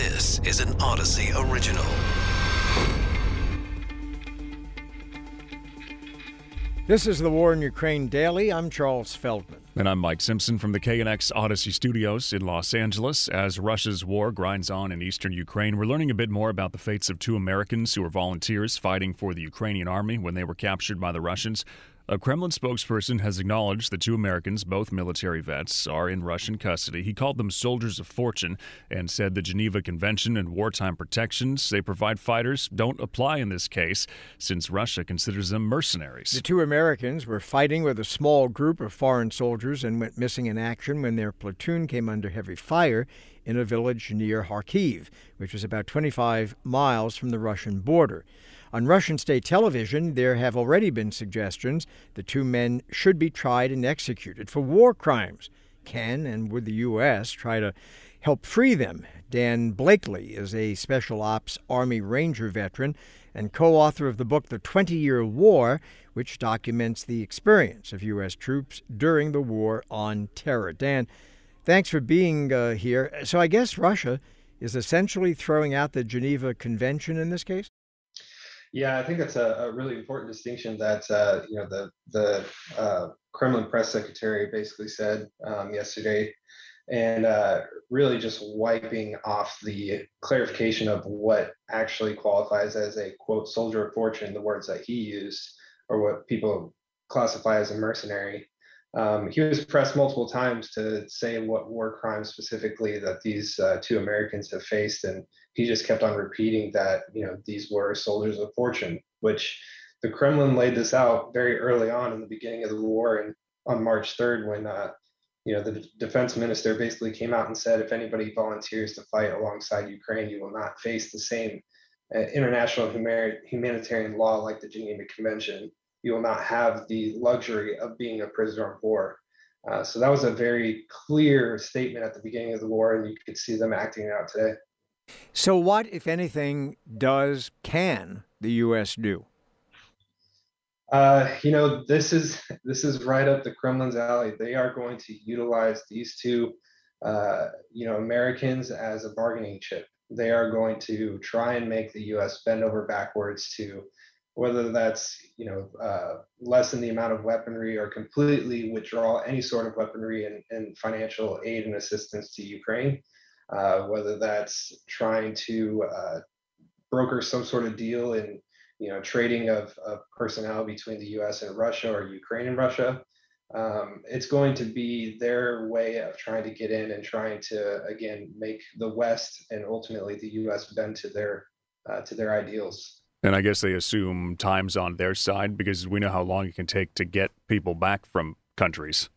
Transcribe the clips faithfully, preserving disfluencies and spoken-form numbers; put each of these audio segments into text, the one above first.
This is an Odyssey original. This is the War in Ukraine Daily. I'm Charles Feldman. And I'm Mike Simpson from the K N X Odyssey Studios in Los Angeles. As Russia's war grinds on in eastern Ukraine, we're learning a bit more about the fates of two Americans who were volunteers fighting for the Ukrainian army when they were captured by the Russians. A Kremlin spokesperson has acknowledged the two Americans, both military vets, are in Russian custody. He called them soldiers of fortune and said the Geneva Convention and wartime protections they provide fighters don't apply in this case, since Russia considers them mercenaries. The two Americans were fighting with a small group of foreign soldiers and went missing in action when their platoon came under heavy fire in a village near Kharkiv, which was about twenty-five miles from the Russian border. On Russian state television, there have already been suggestions the two men should be tried and executed for war crimes. Can and would the U S try to help free them? Dan Blakely is a Special Ops Army Ranger veteran and co-author of the book The twenty-Year War, which documents the experience of U S troops during the War on Terror. Dan, thanks for being uh, here. So I guess Russia is essentially throwing out the Geneva Convention in this case? Yeah, I think that's a, a really important distinction that uh, you know the the uh, Kremlin press secretary basically said um, yesterday, and uh, really just wiping off the clarification of what actually qualifies as a quote soldier of fortune, the words that he used, or what people classify as a mercenary. Um, he was pressed multiple times to say what war crimes specifically that these uh, two Americans have faced, and he just kept on repeating that, you know, these were soldiers of fortune, which the Kremlin laid this out very early on in the beginning of the war, and on March third, when uh, you know the defense minister basically came out and said, if anybody volunteers to fight alongside Ukraine, you will not face the same uh, international humar- humanitarian law like the Geneva Convention. You will not have the luxury of being a prisoner of war. Uh, so that was a very clear statement at the beginning of the war, and you could see them acting it out today. So what, if anything, does, can the U S do? Uh, you know, this is this is right up the Kremlin's alley. They are going to utilize these two, uh, you know, Americans as a bargaining chip. They are going to try and make the U S bend over backwards to whether that's, you know, uh, lessen the amount of weaponry or completely withdraw any sort of weaponry and, and financial aid and assistance to Ukraine, uh, whether that's trying to uh, broker some sort of deal in, you know, trading of, of personnel between the U S and Russia or Ukraine and Russia. Um, it's going to be their way of trying to get in and trying to, again, make the West and ultimately the U S bend to their, uh, to their ideals. And I guess they assume time's on their side because we know how long it can take to get people back from countries.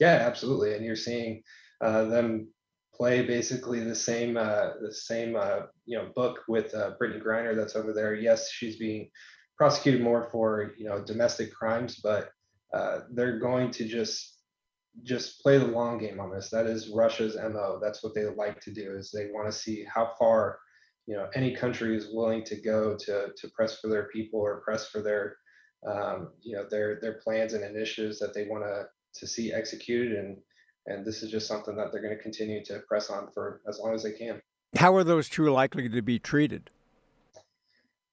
Yeah, absolutely. And you're seeing uh, them play basically the same, uh, the same, uh, you know, book with uh, Brittany Griner that's over there. Yes, she's being prosecuted more for, you know, domestic crimes, but uh, they're going to just just play the long game on this. That is Russia's M O. That's what they like to do, is they want to see how far, you know, any country is willing to go to to press for their people or press for their, um, you know, their their plans and initiatives that they want to to see executed. And and this is just something that they're going to continue to press on for as long as they can. How are those two likely to be treated?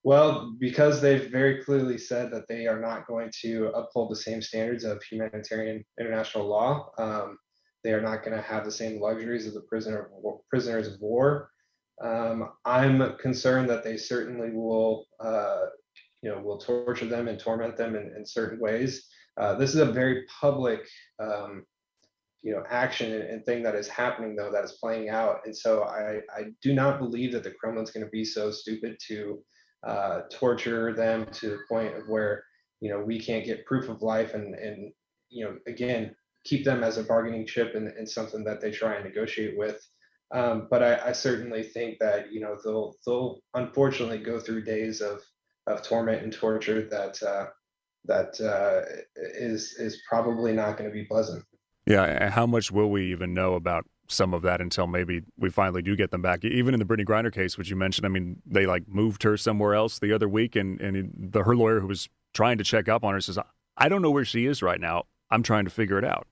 Well, because they've very clearly said that they are not going to uphold the same standards of humanitarian international law. Um, they are not going to have the same luxuries of the prisoner prisoners of war. Um, I'm concerned that they certainly will, uh, you know, will torture them and torment them in, in certain ways. Uh, this is a very public, um, you know, action and, and thing that is happening, though, that is playing out. And so I, I do not believe that the Kremlin's going to be so stupid to uh, torture them to the point of where, you know, we can't get proof of life and, and you know, again, keep them as a bargaining chip and, and something that they try and negotiate with. Um, but I, I certainly think that, you know, they'll they'll unfortunately go through days of of torment and torture that uh, that uh, is is probably not going to be pleasant. Yeah. How much will we even know about some of that until maybe we finally do get them back? Even in the Brittany Griner case, which you mentioned, I mean, they like moved her somewhere else the other week, and and the her lawyer who was trying to check up on her says, I don't know where she is right now. I'm trying to figure it out.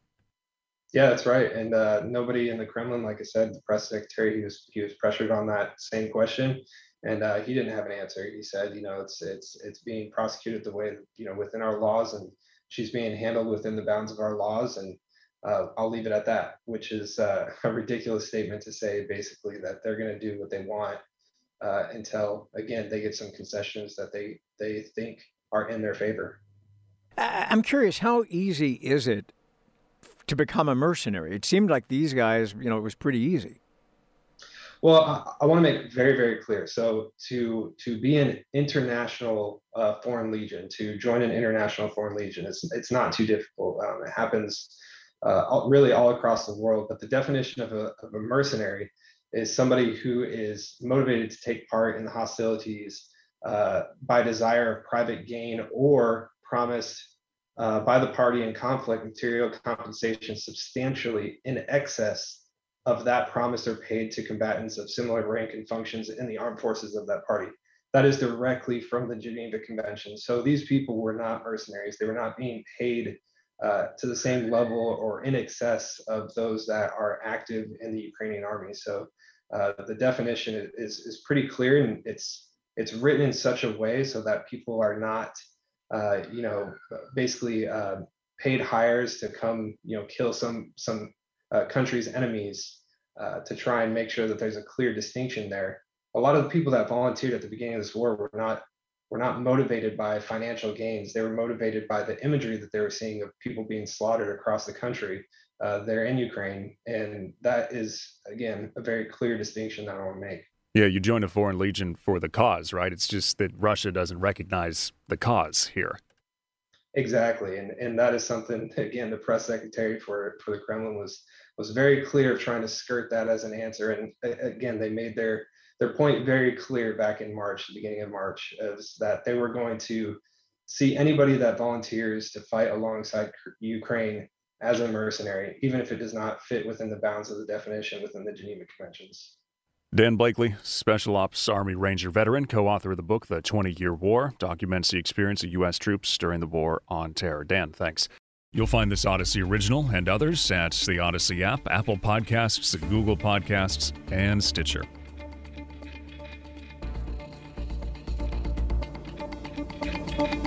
Yeah, that's right. And uh, nobody in the Kremlin, like I said, the press secretary, he was he was pressured on that same question, and uh, he didn't have an answer. He said, you know, it's it's it's being prosecuted the way, you know, within our laws, and she's being handled within the bounds of our laws, and uh, I'll leave it at that. Which is uh, a ridiculous statement to say, basically, that they're going to do what they want uh, until, again, they get some concessions that they they think are in their favor. I'm curious, how easy is it to become a mercenary? It seemed like these guys, you know, it was pretty easy. Well, I, I want to make very, very clear. So to to be an international uh, foreign legion, to join an international foreign legion, it's, it's not too difficult. Um, it happens uh, all, really all across the world. But the definition of a, of a mercenary is somebody who is motivated to take part in the hostilities uh, by desire of private gain or promised uh, by the party in conflict material compensation substantially in excess of that promised or paid to combatants of similar rank and functions in the armed forces of that party. That is directly from the Geneva Convention. So these people were not mercenaries. They were not being paid uh, to the same level or in excess of those that are active in the Ukrainian army. So uh, the definition is, is pretty clear, and it's, it's written in such a way so that people are not Uh, you know, basically uh, paid hires to come, you know, kill some some uh, country's enemies uh, to try and make sure that there's a clear distinction there. A lot of the people that volunteered at the beginning of this war were not were not motivated by financial gains. They were motivated by the imagery that they were seeing of people being slaughtered across the country. Uh, they're in Ukraine, and that is, again, a very clear distinction that I want to make. Yeah, you joined a foreign legion for the cause, right? It's just that Russia doesn't recognize the cause here. Exactly, and and that is something, again, the press secretary for for the Kremlin was was very clear of trying to skirt that as an answer. And again, they made their their point very clear back in March, the beginning of March, is that they were going to see anybody that volunteers to fight alongside Ukraine as a mercenary, even if it does not fit within the bounds of the definition within the Geneva Conventions. Dan Blakely, Special Ops Army Ranger veteran, co-author of the book, The twenty-Year War, documents the experience of U S troops during the War on Terror. Dan, thanks. You'll find this Odyssey original and others at the Odyssey app, Apple Podcasts, Google Podcasts, and Stitcher.